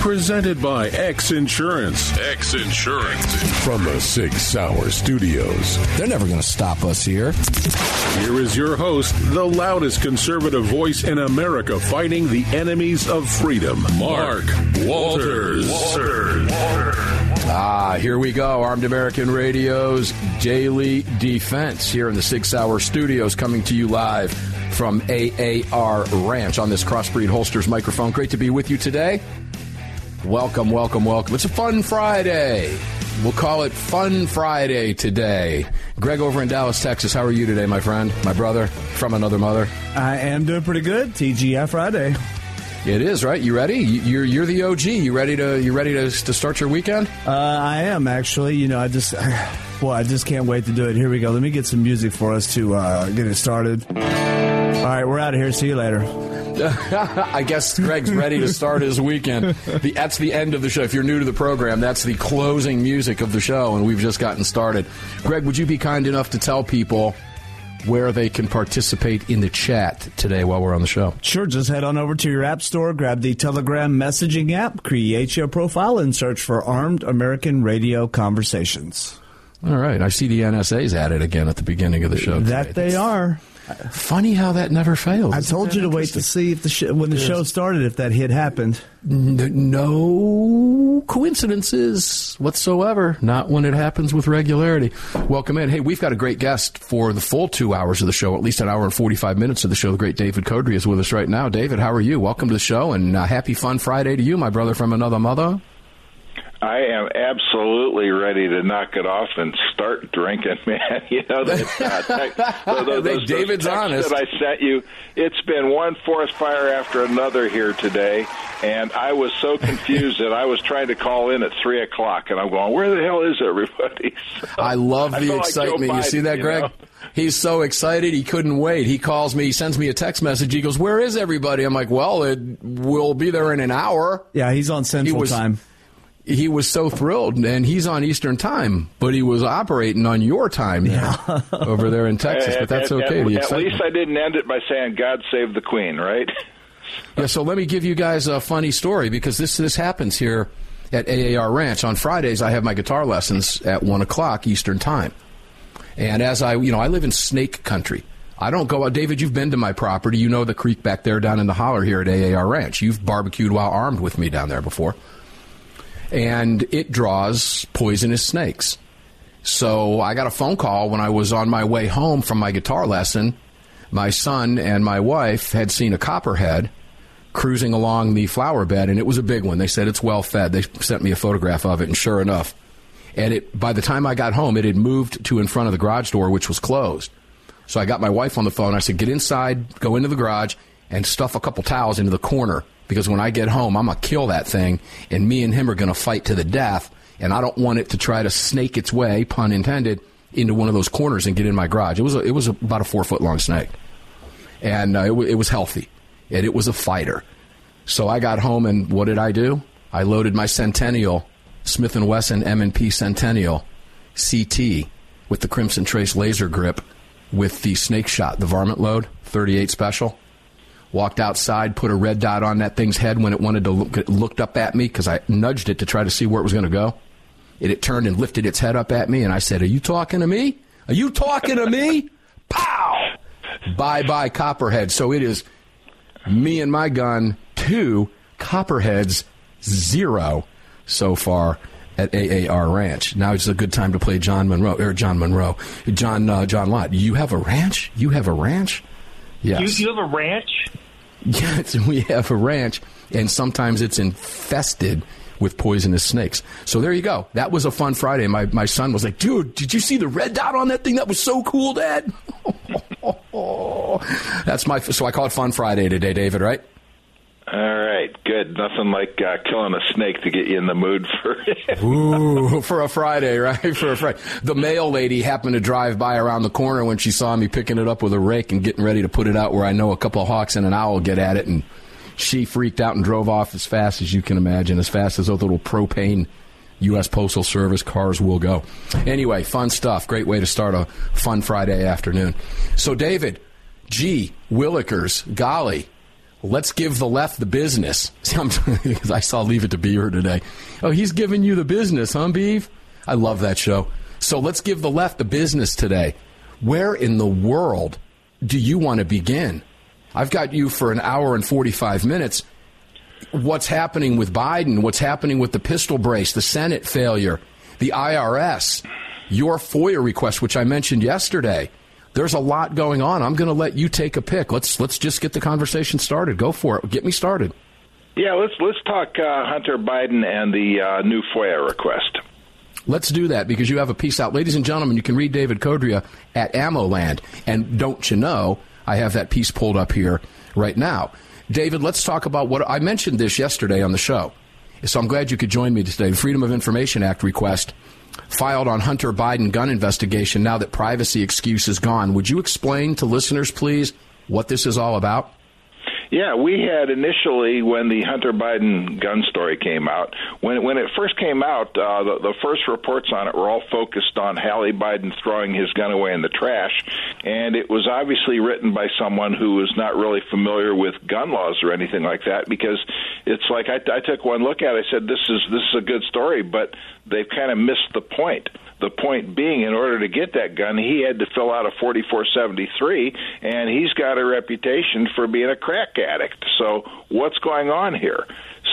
Presented by X-Insurance. X-Insurance. From the Sig Sauer Studios. They're never going to stop us here. Here is your host, the loudest conservative voice in America fighting the enemies of freedom, Mark Walters. Here we go. Armed American Radio's Daily Defense here in the Sig Sauer Studios, coming to you live from AAR Ranch on this Crossbreed Holsters microphone. Great to be with you today. Welcome, welcome, welcome. It's a fun Friday. We'll call it Fun Friday today. Greg over in Dallas, Texas, how are you today, my friend, my brother from another mother? I am doing pretty good. TGI Friday. It is, right? You ready? You're the OG. You ready to start your weekend? I am, actually. You know, I just can't wait to do it. Here we go. Let me get some music for us to get it started. All right, we're out of here. See you later. I guess Greg's ready to start his weekend. That's the end of the show. If you're new to the program, that's the closing music of the show, and we've just gotten started. Greg, would you be kind enough to tell people where they can participate in the chat today while we're on the show? Sure. Just head on over to your app store, grab the Telegram messaging app, create your profile, and search for Armed American Radio Conversations. All right. I see the NSA's at it again at the beginning of the show today. That they are. Funny how that never fails. I told you to wait to see if when the show started if that hit happened. No coincidences whatsoever. Not when it happens with regularity. Welcome in. Hey, we've got a great guest for the full 2 hours of the show, at least an hour and 45 minutes of the show. The great David Codrea is with us right now. David, how are you? Welcome to the show, and happy Fun Friday to you, my brother from another mother. I am absolutely ready to knock it off and start drinking, man. You know, those David's honest. That I sent you, it's been one forest fire after another here today, and I was so confused that I was trying to call in at 3 o'clock, and I'm going, where the hell is everybody? So, I love the excitement. Like Biden, you see that, Greg? You know? He's so excited, he couldn't wait. He calls me, he sends me a text message. He goes, where is everybody? I'm like, well, we'll be there in an hour. Yeah, he's on Central Time. He was so thrilled, and he's on Eastern Time, but he was operating on your time now, over there in Texas. But that's okay. At least I didn't end it by saying, God save the Queen, right? Yeah, so let me give you guys a funny story, because this happens here at AAR Ranch. On Fridays, I have my guitar lessons at 1 o'clock Eastern Time. And as I live in snake country. I don't go out. David, you've been to my property. You know the creek back there down in the holler here at AAR Ranch. You've barbecued while armed with me down there before. And it draws poisonous snakes. So I got a phone call when I was on my way home from my guitar lesson. My son and my wife had seen a copperhead cruising along the flower bed, and it was a big one. They said it's well fed. They sent me a photograph of it, and sure enough. And by the time I got home, it had moved to in front of the garage door, which was closed. So I got my wife on the phone. I said, get inside, go into the garage, and stuff a couple towels into the corner. Because when I get home, I'm going to kill that thing, and me and him are going to fight to the death, and I don't want it to try to snake its way, pun intended, into one of those corners and get in my garage. It was about a 4-foot-long snake, and it was healthy, and it was a fighter. So I got home, and what did I do? I loaded my Centennial, Smith & Wesson M&P Centennial CT with the Crimson Trace laser grip with the snake shot, the varmint load, 38 special. Walked outside, put a red dot on that thing's head when it wanted to look. It looked up at me because I nudged it to try to see where it was going to go. It turned and lifted its head up at me, and I said, are you talking to me? Are you talking to me? Pow! Bye-bye, Copperhead. So it is me and my gun, 2, Copperheads, 0 so far at AAR Ranch. Now it's a good time to play John Lott. You have a ranch? You have a ranch? Yes. You have a ranch? Yes, we have a ranch, and sometimes it's infested with poisonous snakes. So there you go. That was a fun Friday. My son was like, dude, did you see the red dot on that thing? That was so cool, Dad. That's my, so I call it Fun Friday today, David, right? All right, good. Nothing like killing a snake to get you in the mood for it. Ooh, for a Friday, right? For a Friday. The mail lady happened to drive by around the corner when she saw me picking it up with a rake and getting ready to put it out where I know a couple of hawks and an owl get at it, and she freaked out and drove off as fast as you can imagine, as fast as those little propane U.S. Postal Service cars will go. Anyway, fun stuff. Great way to start a fun Friday afternoon. So, David, gee, Willikers, golly. Let's give the left the business. Because I saw Leave It to Beaver today. Oh, he's giving you the business, huh, Beav? I love that show. So let's give the left the business today. Where in the world do you want to begin? I've got you for an hour and 45 minutes. What's happening with Biden? What's happening with the pistol brace, the Senate failure, the IRS, your FOIA request, which I mentioned yesterday? There's a lot going on. I'm going to let you take a pick. Let's just get the conversation started. Go for it. Get me started. Yeah, let's talk Hunter Biden and the new FOIA request. Let's do that because you have a piece out. Ladies and gentlemen, you can read David Codrea at Ammo Land. And don't you know, I have that piece pulled up here right now. David, let's talk about what I mentioned this yesterday on the show. So I'm glad you could join me today. The Freedom of Information Act request filed on Hunter Biden gun investigation now that privacy excuse is gone. Would you explain to listeners, please, what this is all about? Yeah, we had initially, when the Hunter Biden gun story came out, when it first came out, the first reports on it were all focused on Hallie Biden throwing his gun away in the trash, and it was obviously written by someone who was not really familiar with gun laws or anything like that, because it's like I took one look at it, I said, this is a good story, but they've kind of missed the point. The point being, in order to get that gun, he had to fill out a 4473, and he's got a reputation for being a crack addict. So what's going on here?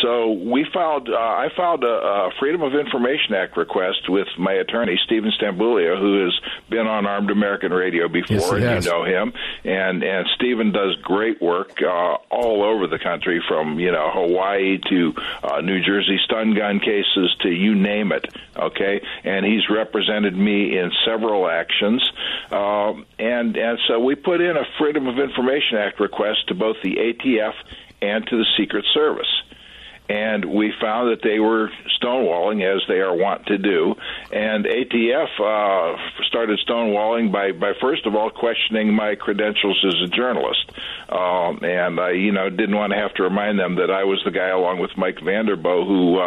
So we filed. I filed a Freedom of Information Act request with my attorney, Stephen Stamboulia, who has been on Armed American Radio before. Yes, and you know him. And Stephen does great work all over the country, from Hawaii to New Jersey stun gun cases to you name it. Okay, and he's represented me in several actions. And so we put in a Freedom of Information Act request to both the ATF and to the Secret Service. And we found that they were stonewalling, as they are wont to do. And ATF started stonewalling by first of all, questioning my credentials as a journalist. And I didn't want to have to remind them that I was the guy, along with Mike Vanderboegh, who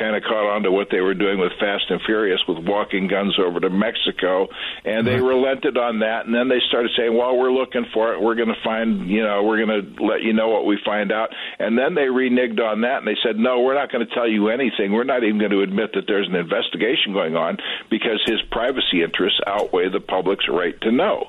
kind of caught on to what they were doing with Fast and Furious, with walking guns over to Mexico. And they relented on that. And then they started saying, well, we're looking for it. We're going to find, we're going to let you know what we find out. And then they reneged on that, and they said, no, we're not going to tell you anything. We're not even going to admit that there's an investigation going on, because his privacy interests outweigh the public's right to know.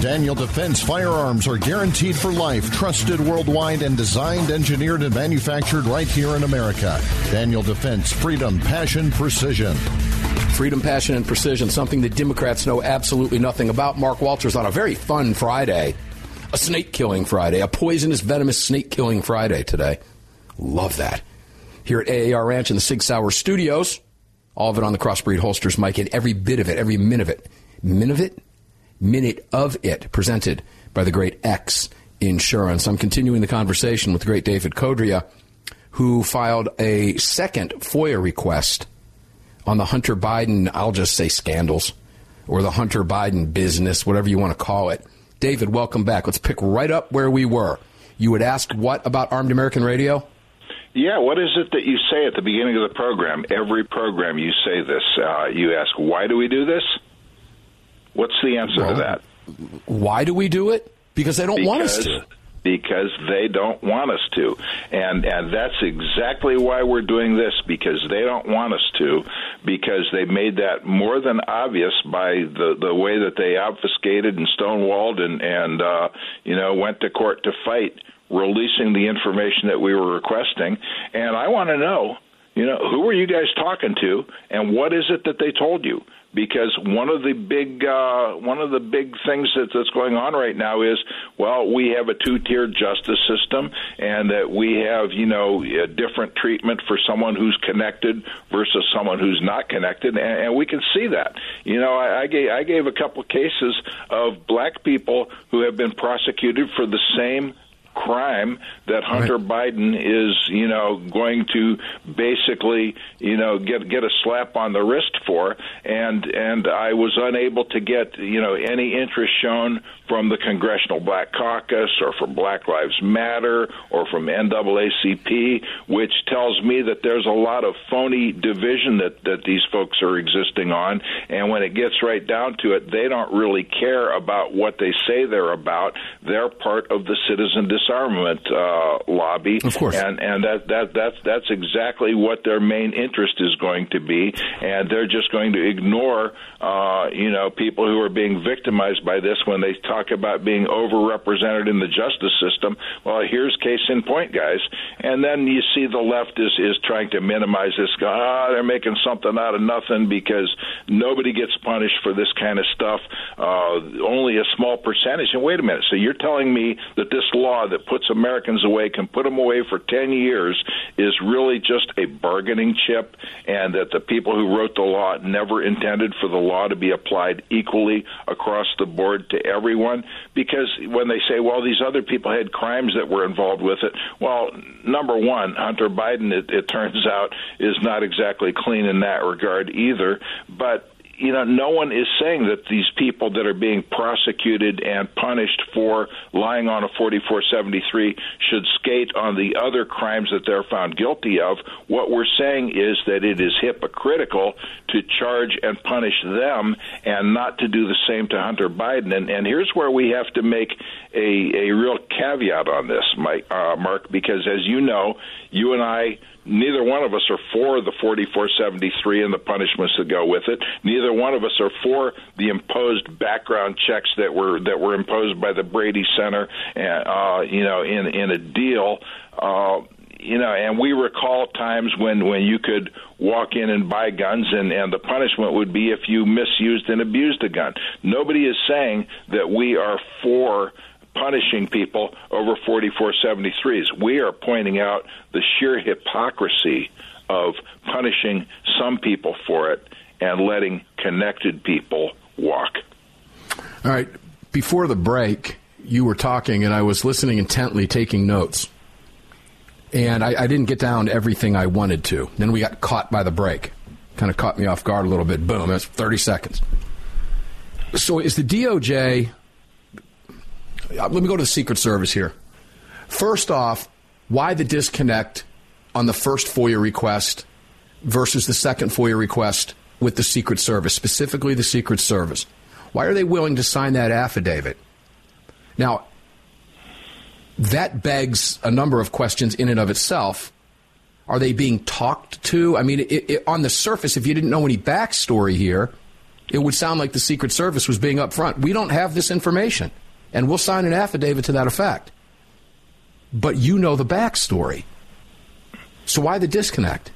Daniel Defense firearms are guaranteed for life, trusted worldwide, and designed, engineered, and manufactured right here in America. Daniel Defense, freedom, passion, precision. Freedom, passion, and precision, something the Democrats know absolutely nothing about. Mark Walters on a very fun Friday, a snake-killing Friday, a poisonous, venomous snake-killing Friday today. Love that. Here at AAR Ranch in the Sig Sauer Studios, all of it on the Crossbreed Holsters, Mike, and every bit of it, every minute of it. Presented by the great X-Insurance. I'm continuing the conversation with the great David Codrea, who filed a second FOIA request on the Hunter Biden, I'll just say scandals, or the Hunter Biden business, whatever you want to call it. David, welcome back. Let's pick right up where we were. You would ask what about Armed American Radio? Yeah, what is it that you say at the beginning of the program? Every program you say this. You ask, why do we do this? What's the answer to that? Why do we do it? Because they don't want us to. Because they don't want us to. And that's exactly why we're doing this, because they don't want us to, because they made that more than obvious by the way that they obfuscated and stonewalled and you know, went to court to fight releasing the information that we were requesting. And I want to know, you know, who are you guys talking to, and what is it that they told you? Because one of the big things that's going on right now is, well, we have a two-tiered justice system, and that we have, you know, a different treatment for someone who's connected versus someone who's not connected, and we can see that. You know, I gave a couple cases of black people who have been prosecuted for the same crime that Hunter Biden is, you know, going to basically, you know, get a slap on the wrist for, and I was unable to get, you know, any interest shown from the Congressional Black Caucus or from Black Lives Matter or from NAACP, which tells me that there's a lot of phony division that these folks are existing on, and when it gets right down to it, they don't really care about what they say they're about. They're part of the citizen disarmament lobby, of course, and that's exactly what their main interest is going to be, and they're just going to ignore you know, people who are being victimized by this when they talk about being overrepresented in the justice system. Well, here's case in point, guys. And then you see the left is trying to minimize this. They're making something out of nothing because nobody gets punished for this kind of stuff. Only a small percentage. And wait a minute. So you're telling me that this law that puts Americans away, can put them away for 10 years, is really just a bargaining chip, and that the people who wrote the law never intended for the law to be applied equally across the board to everyone? Because when they say, well, these other people had crimes that were involved with it, well, number one, Hunter Biden, it turns out, is not exactly clean in that regard either. But you know, no one is saying that these people that are being prosecuted and punished for lying on a 4473 should skate on the other crimes that they're found guilty of. What we're saying is that it is hypocritical to charge and punish them and not to do the same to Hunter Biden. And here's where we have to make a real caveat on this, Mark, because as you know, you and I Neither one of us are for the 4473 and the punishments that go with it. Neither one of us are for the imposed background checks that were imposed by the Brady Center, in a deal. And we recall times when you could walk in and buy guns, and the punishment would be if you misused and abused a gun. Nobody is saying that we are for punishing people over 4473s. We are pointing out the sheer hypocrisy of punishing some people for it and letting connected people walk. All right. Before the break, you were talking, and I was listening intently, taking notes. And I didn't get down everything I wanted to. Then we got caught by the break. Kind of caught me off guard a little bit. Boom, that's 30 seconds. So is the DOJ... Let me go to the Secret Service here. First off, why the disconnect on the first FOIA request versus the second FOIA request with the Secret Service, specifically the Secret Service? Why are they willing to sign that affidavit? Now, that begs a number of questions in and of itself. Are they being talked to? I mean, on the surface, if you didn't know any backstory here, it would sound like the Secret Service was being upfront. We don't have this information, and we'll sign an affidavit to that effect. But you know the backstory. So why the disconnect?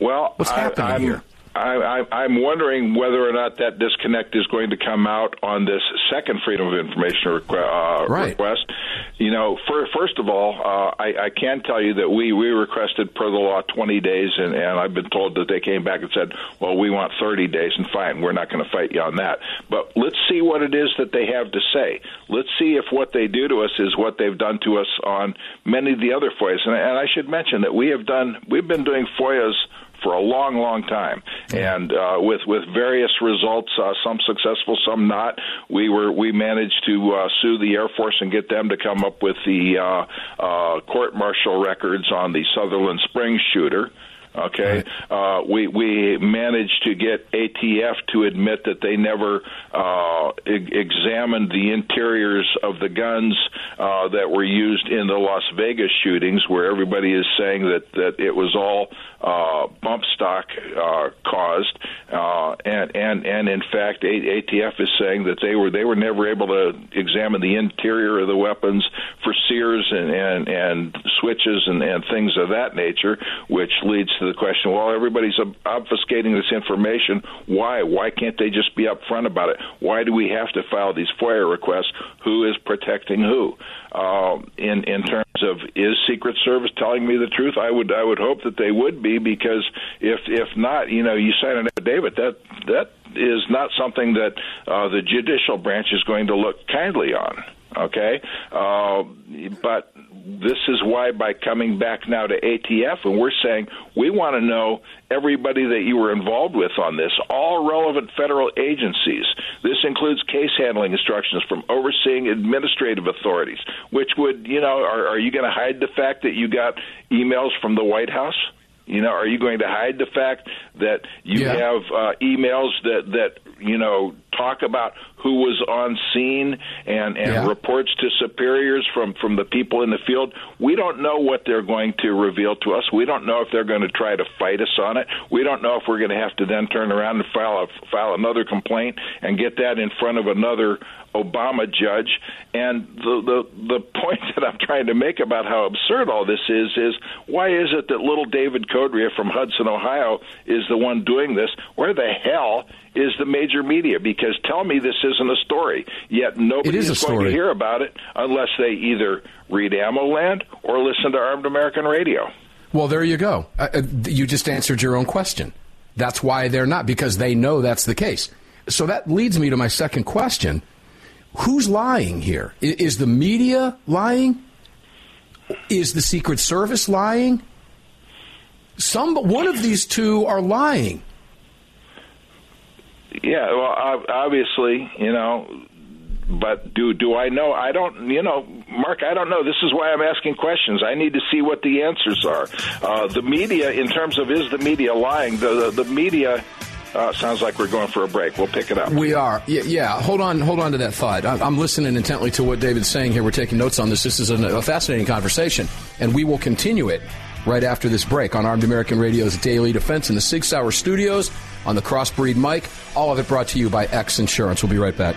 Well, what's happening here? I'm wondering whether or not that disconnect is going to come out on this second Freedom of Information request. You know, first of all, I can tell you that we requested per the law 20 days, and I've been told that they came back and said, well, we want 30 days, and fine, we're not going to fight you on that. But let's see what it is that they have to say. Let's see if what they do to us is what they've done to us on many of the other FOIAs. And I should mention that we've been doing FOIAs for a long, long time, and with various results, some successful, some not. We managed to sue the Air Force and get them to come up with the court-martial records on the Sutherland Springs shooter. Okay, we managed to get ATF to admit that they never examined the interiors of the guns that were used in the Las Vegas shootings, where everybody is saying that it was all bump stock caused, and in fact ATF is saying that they were never able to examine the interior of the weapons for sears and switches and things of that nature, which leads to the question, well, everybody's obfuscating this information. Why can't they just be upfront about it? Why do we have to file these FOIA requests? Who is protecting who? In terms of, is Secret Service telling me the truth? I would hope that they would be, because if not, you sign an affidavit. That is not something that the judicial branch is going to look kindly on. Okay, but this is why, by coming back now to ATF, and we're saying we want to know everybody that you were involved with on this, all relevant federal agencies. This includes case handling instructions from overseeing administrative authorities, which would, are you going to hide the fact that you got emails from the White House? Are you going to hide the fact that you have emails that talk about who was on scene and reports to superiors from the people in the field? We don't know what they're going to reveal to us. We don't know if they're going to try to fight us on it. We don't know if we're going to have to then turn around and file another complaint and get that in front of another Obama judge. And the point that I'm trying to make about how absurd all this is why is it that little David Codrea from Hudson, Ohio, is the one doing this? Where the hell is the major media? Because tell me this isn't a story, yet nobody is going to hear about it unless they either read Ammo Land or listen to Armed American Radio. Well, there you go. You just answered your own question. That's why they're not, because they know that's the case. So that leads me to my second question. Who's lying here? Is the media lying? Is the Secret Service lying? One of these two are lying. Yeah, well, obviously, but do I know? I don't, Mark, I don't know. This is why I'm asking questions. I need to see what the answers are. The media, in terms of is the media lying, the media... sounds like we're going for a break. We'll pick it up. We are. Yeah. Hold on to that thought. I'm listening intently to what David's saying here. We're taking notes on this. This is a fascinating conversation, and we will continue it right after this break on Armed American Radio's Daily Defense in the Sig Sauer Studios on the Crossbreed mic. All of it brought to you by X-Insurance. We'll be right back.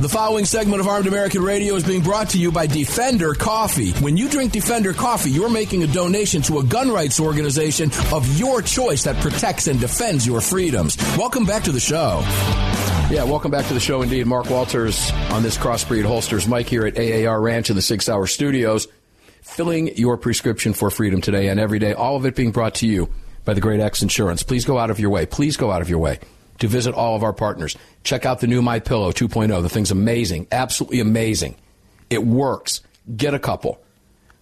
The following segment of Armed American Radio is being brought to you by Defender Coffee. When you drink Defender Coffee, you're making a donation to a gun rights organization of your choice that protects and defends your freedoms. Welcome back to the show. Yeah, welcome back to the show indeed. Mark Walters on this Crossbreed Holsters mic here at AAR Ranch in the 6 Hour Studios, filling your prescription for freedom today and every day. All of it being brought to you by the great X Insurance. Please go out of your way. Please go out of your way to visit all of our partners. Check out the new MyPillow 2.0. The thing's amazing, absolutely amazing. It works. Get a couple.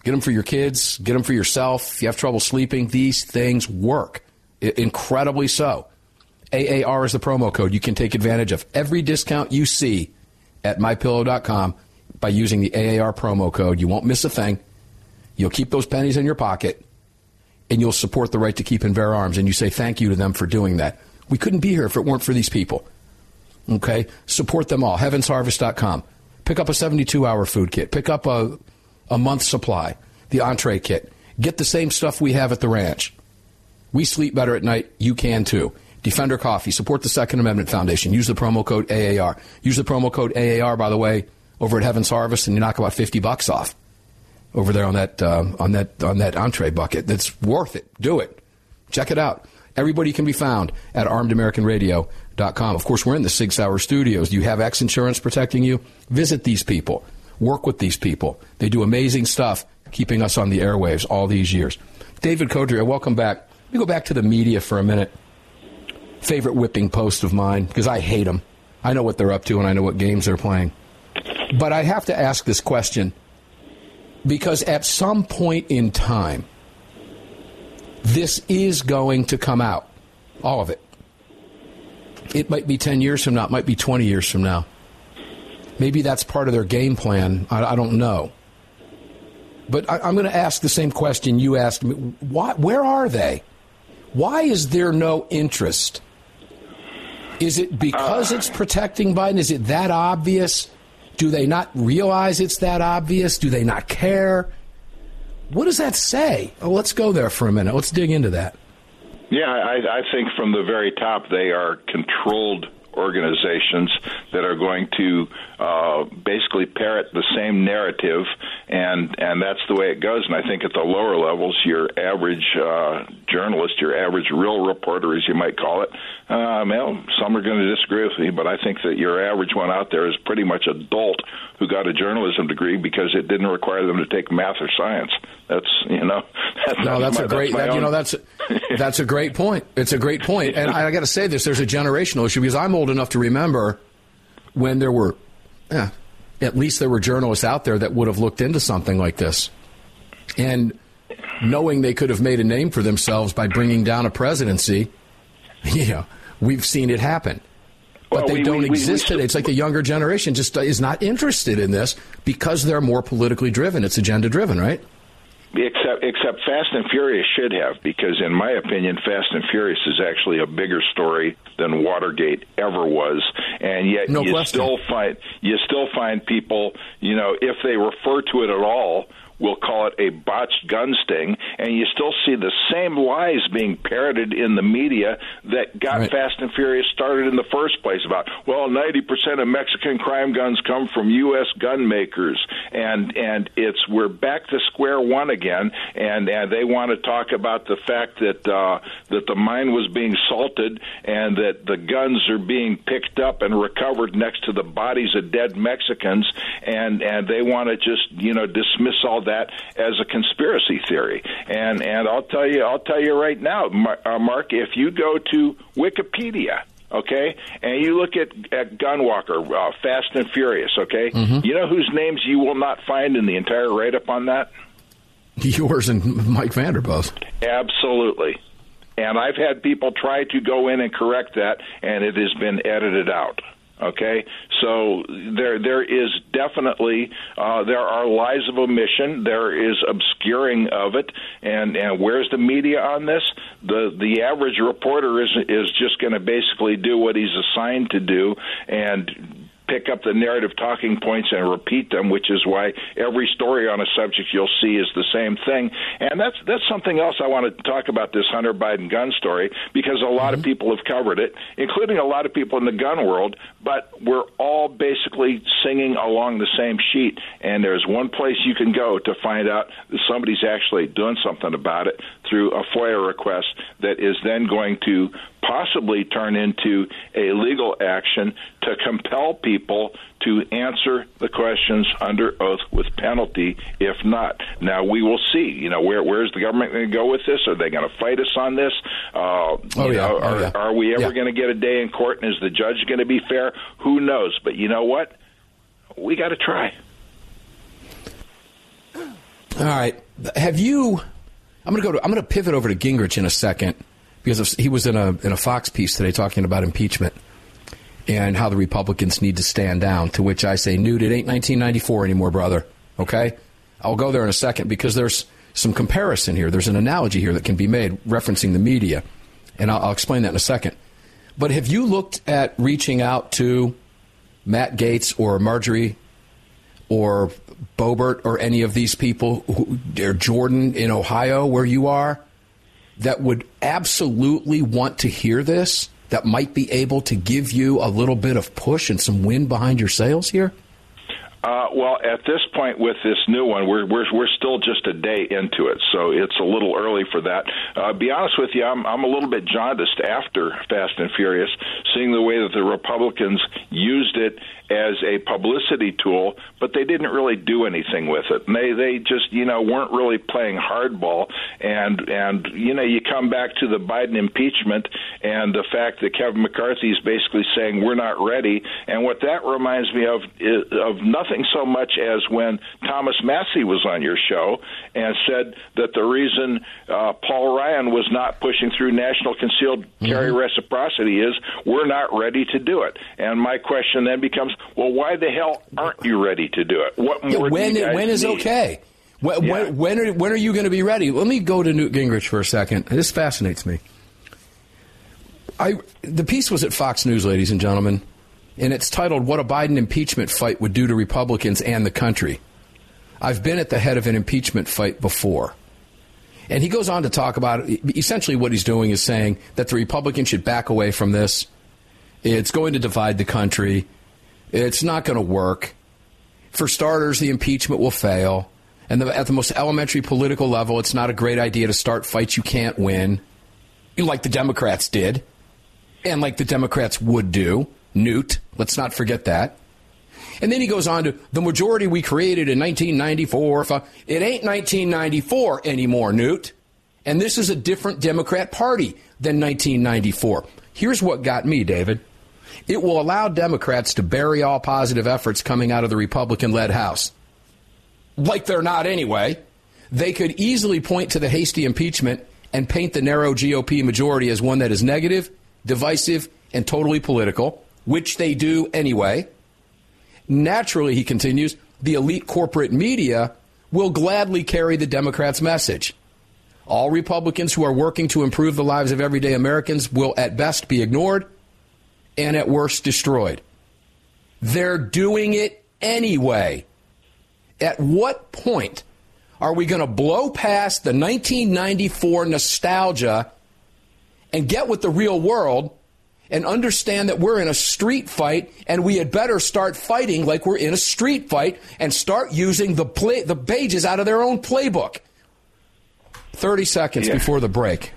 Get them for your kids. Get them for yourself. If you have trouble sleeping, these things work. Incredibly so. AAR is the promo code you can take advantage of. Every discount you see at MyPillow.com by using the AAR promo code. You won't miss a thing. You'll keep those pennies in your pocket, and you'll support the right to keep and bear arms, and you say thank you to them for doing that. We couldn't be here if it weren't for these people. Okay? Support them all. HeavensHarvest.com. Pick up a 72-hour food kit. Pick up a month's supply, the entree kit. Get the same stuff we have at the ranch. We sleep better at night. You can, too. Defender Coffee. Support the Second Amendment Foundation. Use the promo code AAR. Use the promo code AAR, by the way, over at Heaven's Harvest, and you knock about $50 off over there on that entree bucket. That's worth it. Do it. Check it out. Everybody can be found at armedamericanradio.com. Of course, we're in the Sig Sauer studios. Do you have X-Insurance protecting you? Visit these people. Work with these people. They do amazing stuff keeping us on the airwaves all these years. David Codrea, welcome back. Let me go back to the media for a minute. Favorite whipping post of mine, because I hate them. I know what they're up to, and I know what games they're playing. But I have to ask this question, because at some point in time, this is going to come out, all of it. It might be 10 years from now. It might be 20 years from now. Maybe that's part of their game plan. I don't know. But I'm going to ask the same question you asked me. Where are they? Why is there no interest? Is it because it's protecting Biden? Is it that obvious? Do they not realize it's that obvious? Do they not care? What does that say? Oh, let's go there for a minute. Let's dig into that. Yeah, I think from the very top they are controlled organizations that are going to basically parrot the same narrative, and that's the way it goes. And I think at the lower levels, your average journalist, your average real reporter, as you might call it, well, some are going to disagree with me, but I think that your average one out there is pretty much a dolt who got a journalism degree because it didn't require them to take math or science. That's a great point. It's a great point. And I got to say this, there's a generational issue, because I'm old enough to remember when there were, at least there were journalists out there that would have looked into something like this. And knowing they could have made a name for themselves by bringing down a presidency, we've seen it happen. But they don't exist today. It's like the younger generation just is not interested in this because they're more politically driven. It's agenda-driven, right? Except Fast and Furious should have, because in my opinion, Fast and Furious is actually a bigger story than Watergate ever was, and yet you still find people, if they refer to it at all, we'll call it a botched gun sting, and you still see the same lies being parroted in the media that got Fast and Furious started in the first place about, 90% of Mexican crime guns come from U.S. gun makers, and we're back to square one again, and they want to talk about the fact that the mine was being salted and that the guns are being picked up and recovered next to the bodies of dead Mexicans, and they want to just, dismiss all that as a conspiracy theory, and I'll tell you right now, Mark, if you go to Wikipedia, okay, and you look at Gunwalker, Fast and Furious, okay, you know whose names you will not find in the entire write-up on that? Yours and Mike Vanderboegh's. Absolutely. And I've had people try to go in and correct that, and it has been edited out. Okay, so there is definitely there are lies of omission. There is obscuring of it, and where's the media on this? The average reporter is just going to basically do what he's assigned to do and pick up the narrative talking points and repeat them, which is why every story on a subject you'll see is the same thing. And that's something else I want to talk about, this Hunter Biden gun story, because a lot of people have covered it, including a lot of people in the gun world, but we're all basically singing along the same sheet. And there's one place you can go to find out that somebody's actually doing something about it through a FOIA request that is then going to possibly turn into a legal action to compel people to answer the questions under oath with penalty, if not. Now, we will see. Where's the government going to go with this? Are they going to fight us on this? Are we ever going to get a day in court, and is the judge going to be fair? Who knows? But you know what? We got to try. All right. Have you? I'm going to pivot over to Gingrich in a second because he was in a Fox piece today talking about impeachment and how the Republicans need to stand down. To which I say, Newt, it ain't 1994 anymore, brother. Okay, I'll go there in a second because there's some comparison here. There's an analogy here that can be made referencing the media, and I'll explain that in a second. But have you looked at reaching out to Matt Gaetz or Marjorie or Boebert or any of these people, or Jordan in Ohio where you are, that would absolutely want to hear this, that might be able to give you a little bit of push and some wind behind your sails here? Well, at this point with this new one, we're still just a day into it, so it's a little early for that. Be honest with you, I'm a little bit jaundiced after Fast and Furious, seeing the way that the Republicans used it as a publicity tool, but they didn't really do anything with it. And they just, weren't really playing hardball. And you come back to the Biden impeachment and the fact that Kevin McCarthy is basically saying we're not ready. And what that reminds me of is of nothing so much as when Thomas Massie was on your show and said that the reason Paul Ryan was not pushing through national concealed carry reciprocity is we're not ready to do it. And my question then becomes, well, why the hell aren't you ready to do it? What more do you guys when is need? Okay? When are you going to be ready? Let me go to Newt Gingrich for a second. This fascinates me. The piece was at Fox News, ladies and gentlemen, and it's titled "What a Biden Impeachment Fight Would Do to Republicans and the Country." I've been at the head of an impeachment fight before. And he goes on to talk about it. Essentially what he's doing is saying that the Republicans should back away from this. It's going to divide the country. It's not going to work. For starters, the impeachment will fail. And at the most elementary political level, it's not a great idea to start fights you can't win, like the Democrats did, and like the Democrats would do. Newt, let's not forget that. And then he goes on to, the majority we created in 1994, it ain't 1994 anymore, Newt. And this is a different Democrat party than 1994. Here's what got me, David. It will allow Democrats to bury all positive efforts coming out of the Republican-led House. Like they're not anyway. They could easily point to the hasty impeachment and paint the narrow GOP majority as one that is negative, divisive, and totally political, which they do anyway. Naturally, he continues, the elite corporate media will gladly carry the Democrats' message. All Republicans who are working to improve the lives of everyday Americans will at best be ignored, and at worst destroyed. They're doing it anyway. At what point are we going to blow past the 1994 nostalgia and get with the real world and understand that we're in a street fight and we had better start fighting like we're in a street fight and start using the pages out of their own playbook? 30 seconds before the break.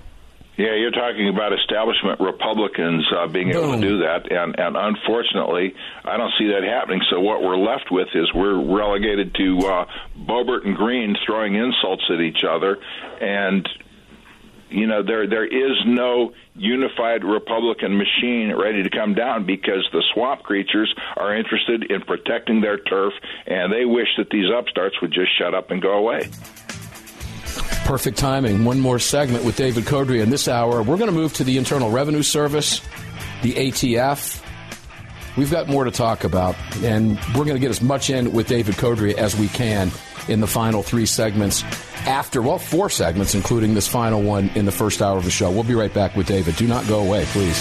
Yeah, you're talking about establishment Republicans being able to do that, and unfortunately, I don't see that happening. So what we're left with is we're relegated to Boebert and Green throwing insults at each other, and there is no unified Republican machine ready to come down because the swamp creatures are interested in protecting their turf, and they wish that these upstarts would just shut up and go away. Perfect timing. One more segment with David Codrea in this hour. We're going to move to the Internal Revenue Service, the ATF. We've got more to talk about, and we're going to get as much in with David Codrea as we can in the final three segments after, well, four segments, including this final one in the first hour of the show. We'll be right back with David. Do not go away, please.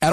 At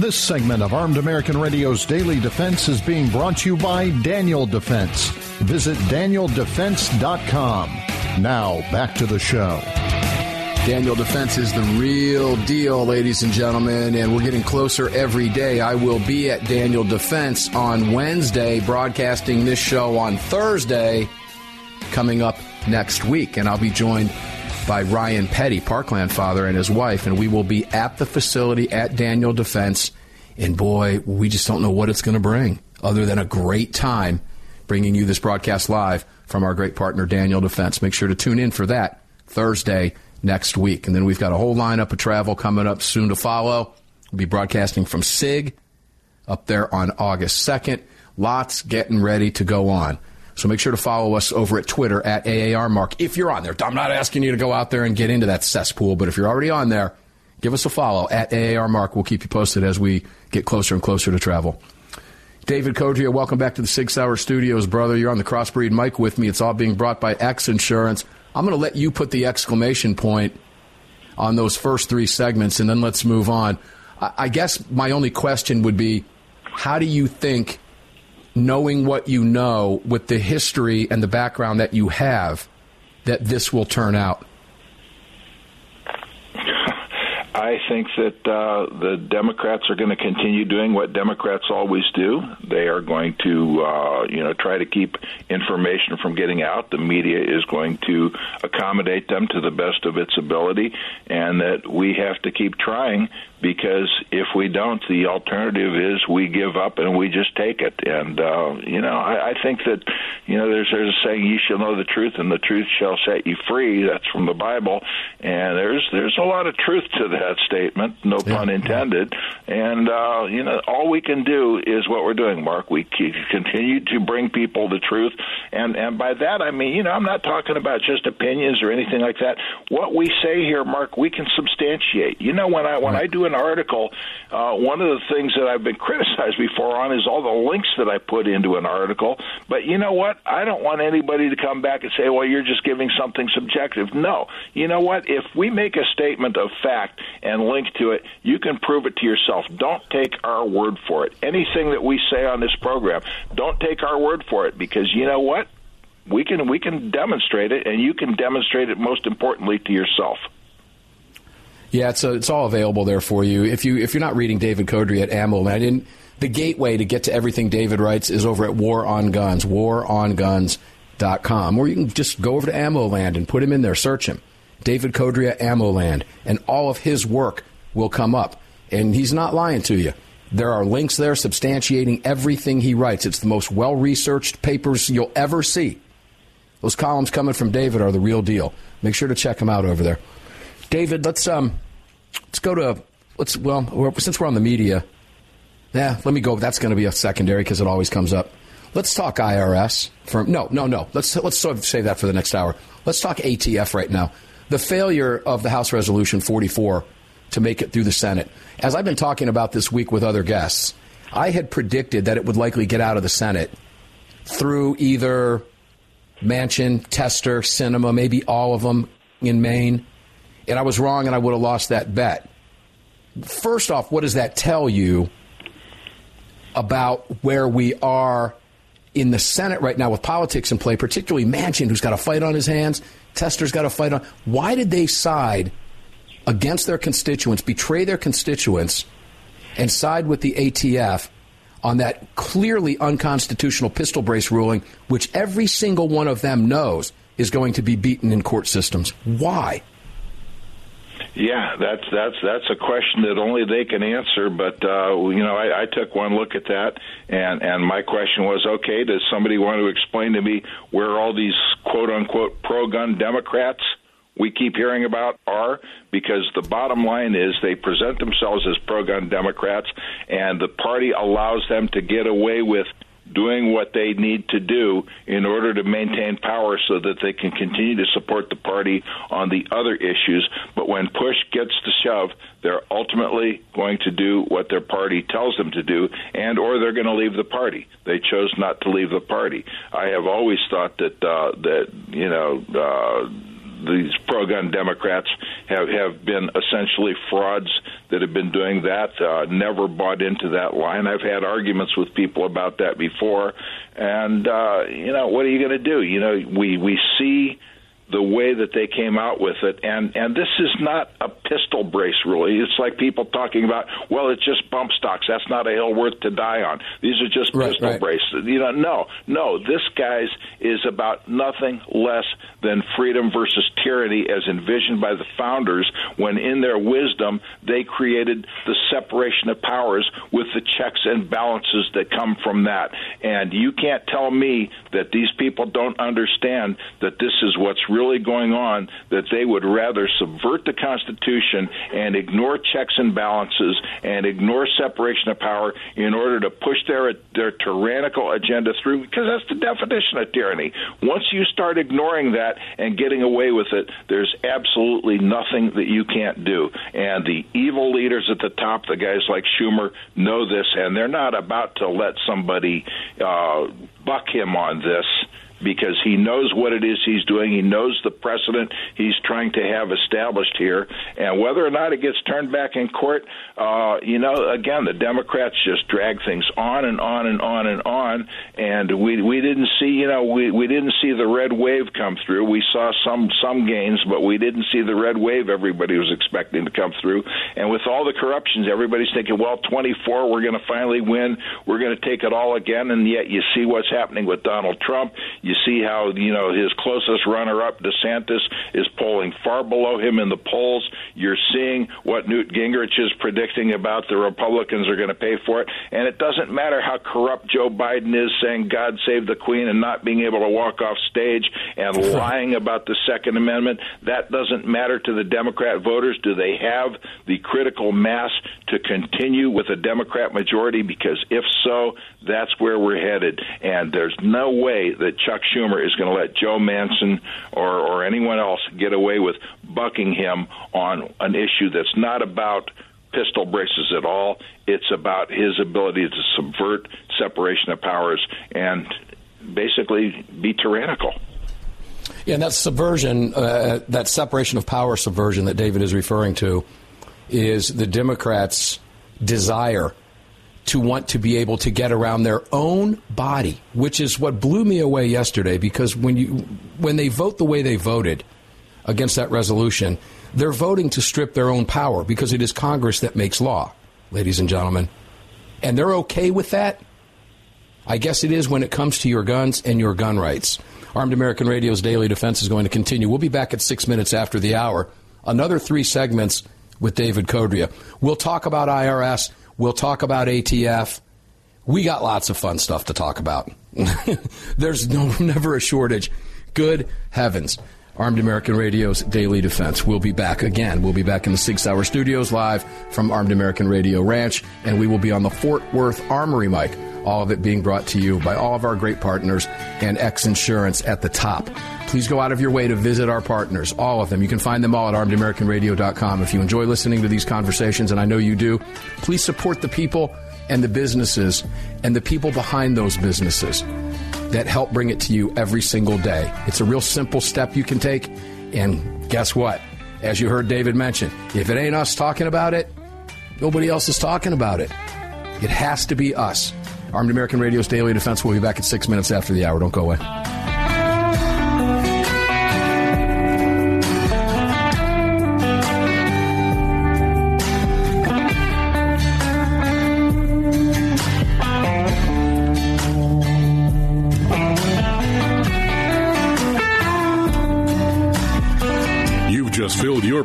This segment of Armed American Radio's Daily Defense is being brought to you by Daniel Defense. Visit DanielDefense.com. Now, back to the show. Daniel Defense is the real deal, ladies and gentlemen, and we're getting closer every day. I will be at Daniel Defense on Wednesday, broadcasting this show on Thursday, coming up next week, and I'll be joined by Ryan Petty, Parkland father, and his wife, and we will be at the facility at Daniel Defense, and boy, we just don't know what it's going to bring other than a great time bringing you this broadcast live from our great partner, Daniel Defense. Make sure to tune in for that Thursday next week, and then we've got a whole lineup of travel coming up soon to follow. We'll be broadcasting from SIG up there on August 2nd. Lots getting ready to go on. So make sure to follow us over at Twitter at AAR Mark. If you're on there, I'm not asking you to go out there and get into that cesspool, but if you're already on there, give us a follow at AAR Mark. We'll keep you posted as we get closer and closer to travel. David Codrea, welcome back to the Sig Sauer Studios, brother. You're on the Crossbreed mic with me. It's all being brought by X Insurance. I'm going to let you put the exclamation point on those first three segments, and then let's move on. I guess my only question would be, how do you think knowing what you know with the history and the background that you have, that this will turn out? I think that the Democrats are going to continue doing what Democrats always do. They are going to, try to keep information from getting out. The media is going to accommodate them to the best of its ability, and that we have to keep trying, because if we don't, the alternative is we give up and we just take it. And, I think that, there's a saying, you shall know the truth and the truth shall set you free. That's from the Bible. And there's a lot of truth to that statement, no pun intended. And, all we can do is what we're doing, Mark. We continue to bring people the truth. And by that, I mean, I'm not talking about just opinions or anything like that. What we say here, Mark, we can substantiate. When I do an article, one of the things that I've been criticized before on is all the links that I put into an article. But you know what? I don't want anybody to come back and say, well, you're just giving something subjective. No. You know what? If we make a statement of fact and link to it, you can prove it to yourself. Don't take our word for it. Anything that we say on this program, don't take our word for it, because you know what? We can demonstrate it, and you can demonstrate it, most importantly, to yourself. Yeah, it's all available there for you. If you're not reading David Codrea at Ammo Land, the gateway to get to everything David writes is over at War on Guns, waronguns.com, or you can just go over to Ammo Land and put him in there, search him, David Codrea, Ammo Land, and all of his work will come up. And he's not lying to you. There are links there substantiating everything he writes. It's the most well-researched papers you'll ever see. Those columns coming from David are the real deal. Make sure to check him out over there. David, since we're on the media, let me go. That's going to be a secondary because it always comes up. Let's talk IRS. Let's sort of save that for the next hour. Let's talk ATF right now. The failure of the House Resolution 44 to make it through the Senate. As I've been talking about this week with other guests, I had predicted that it would likely get out of the Senate through either Manchin, Tester, Sinema, maybe all of them in Maine. And I was wrong, and I would have lost that bet. First off, what does that tell you about where we are in the Senate right now with politics in play, particularly Manchin, who's got a fight on his hands, Tester's got a fight on? Why did they side against their constituents, betray their constituents, and side with the ATF on that clearly unconstitutional pistol brace ruling, which every single one of them knows is going to be beaten in court systems? Why? Yeah, that's a question that only they can answer. But I took one look at that, and my question was, okay, does somebody want to explain to me where all these quote unquote pro-gun Democrats we keep hearing about are? Because the bottom line is they present themselves as pro-gun Democrats, and the party allows them to get away with doing what they need to do in order to maintain power so that they can continue to support the party on the other issues. But when push gets to shove, they're ultimately going to do what their party tells them to do, and or they're going to leave the party. They chose not to leave the party. I have always thought that these pro-gun Democrats have been essentially frauds that have been doing that, never bought into that line. I've had arguments with people about that before. And, what are you going to do? We see the way that they came out with it. And this is not a pistol brace, really. It's like people talking about, well, it's just bump stocks. That's not a hill worth to die on. These are just pistol braces. No. This, guys, is about nothing less than freedom versus tyranny as envisioned by the founders, when in their wisdom they created the separation of powers with the checks and balances that come from that. And you can't tell me that these people don't understand that this is what's really going on, that they would rather subvert the Constitution and ignore checks and balances and ignore separation of power in order to push their tyrannical agenda through, because that's the definition of tyranny. Once you start ignoring that and getting away with it, there's absolutely nothing that you can't do. And the evil leaders at the top, the guys like Schumer, know this, and they're not about to let somebody buck him on this, because he knows what it is he's doing. He knows the precedent he's trying to have established here. And whether or not it gets turned back in court, again, the Democrats just drag things on and on and on and on. And we didn't see, we didn't see the red wave come through. We saw some gains, but we didn't see the red wave everybody was expecting to come through. And with all the corruptions, everybody's thinking, well, 24, we're going to finally win. We're going to take it all again. And yet you see what's happening with Donald Trump. You see how, his closest runner-up, DeSantis, is polling far below him in the polls. You're seeing what Newt Gingrich is predicting about the Republicans are going to pay for it. And it doesn't matter how corrupt Joe Biden is, saying God save the Queen and not being able to walk off stage and lying about the Second Amendment. That doesn't matter to the Democrat voters. Do they have the critical mass to continue with a Democrat majority? Because if so, that's where we're headed. And there's no way that Chuck Schumer is going to let Joe Manchin or anyone else get away with bucking him on an issue that's not about pistol braces at all. It's about his ability to subvert separation of powers and basically be tyrannical. Yeah, and that subversion, that separation of power subversion that David is referring to, is the Democrats' desire to want to be able to get around their own body, which is what blew me away yesterday, because when they vote the way they voted against that resolution, they're voting to strip their own power, because it is Congress that makes law, ladies and gentlemen. And they're okay with that? I guess it is when it comes to your guns and your gun rights. Armed American Radio's Daily Defense is going to continue. We'll be back at 6 minutes after the hour. Another 3 segments with David Codrea. We'll talk about IRS. We'll talk about ATF. We got lots of fun stuff to talk about. There's never a shortage. Good heavens. Armed American Radio's Daily Defense. We'll be back again. We'll be back in the Sig Sauer studios live from Armed American Radio Ranch, and we will be on the Fort Worth Armory mic. All of it being brought to you by all of our great partners and X-Insurance at the top. Please go out of your way to visit our partners, all of them. You can find them all at armedamericanradio.com. If you enjoy listening to these conversations, and I know you do, please support the people and the businesses and the people behind those businesses that help bring it to you every single day. It's a real simple step you can take, and guess what? As you heard David mention, if it ain't us talking about it, nobody else is talking about it. It has to be us. Armed American Radio's Daily Defense. We'll be back at 6 minutes after the hour. Don't go away. Filled your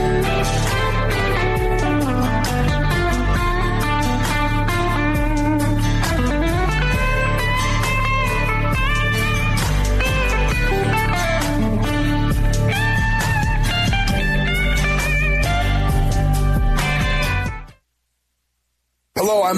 Hello, I'm